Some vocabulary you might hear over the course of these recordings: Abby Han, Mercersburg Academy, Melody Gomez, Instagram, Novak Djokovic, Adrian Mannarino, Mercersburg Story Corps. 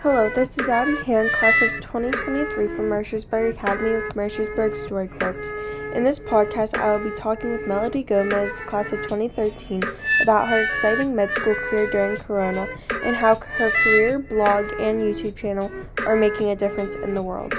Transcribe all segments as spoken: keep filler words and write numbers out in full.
Hello, this is Abby Han, class of twenty twenty-three from Mercersburg Academy with Mercersburg Story Corps. In this podcast, I will be talking with Melody Gomez, class of twenty thirteen, about her exciting med school career during Corona and how her career, blog, and YouTube channel are making a difference in the world.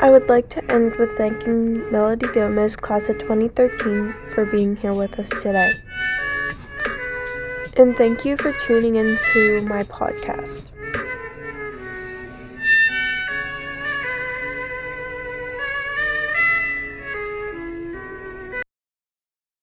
I would like to end with thanking Melody Gomez, class of twenty thirteen, for being here with us today. And thank you for tuning into my podcast.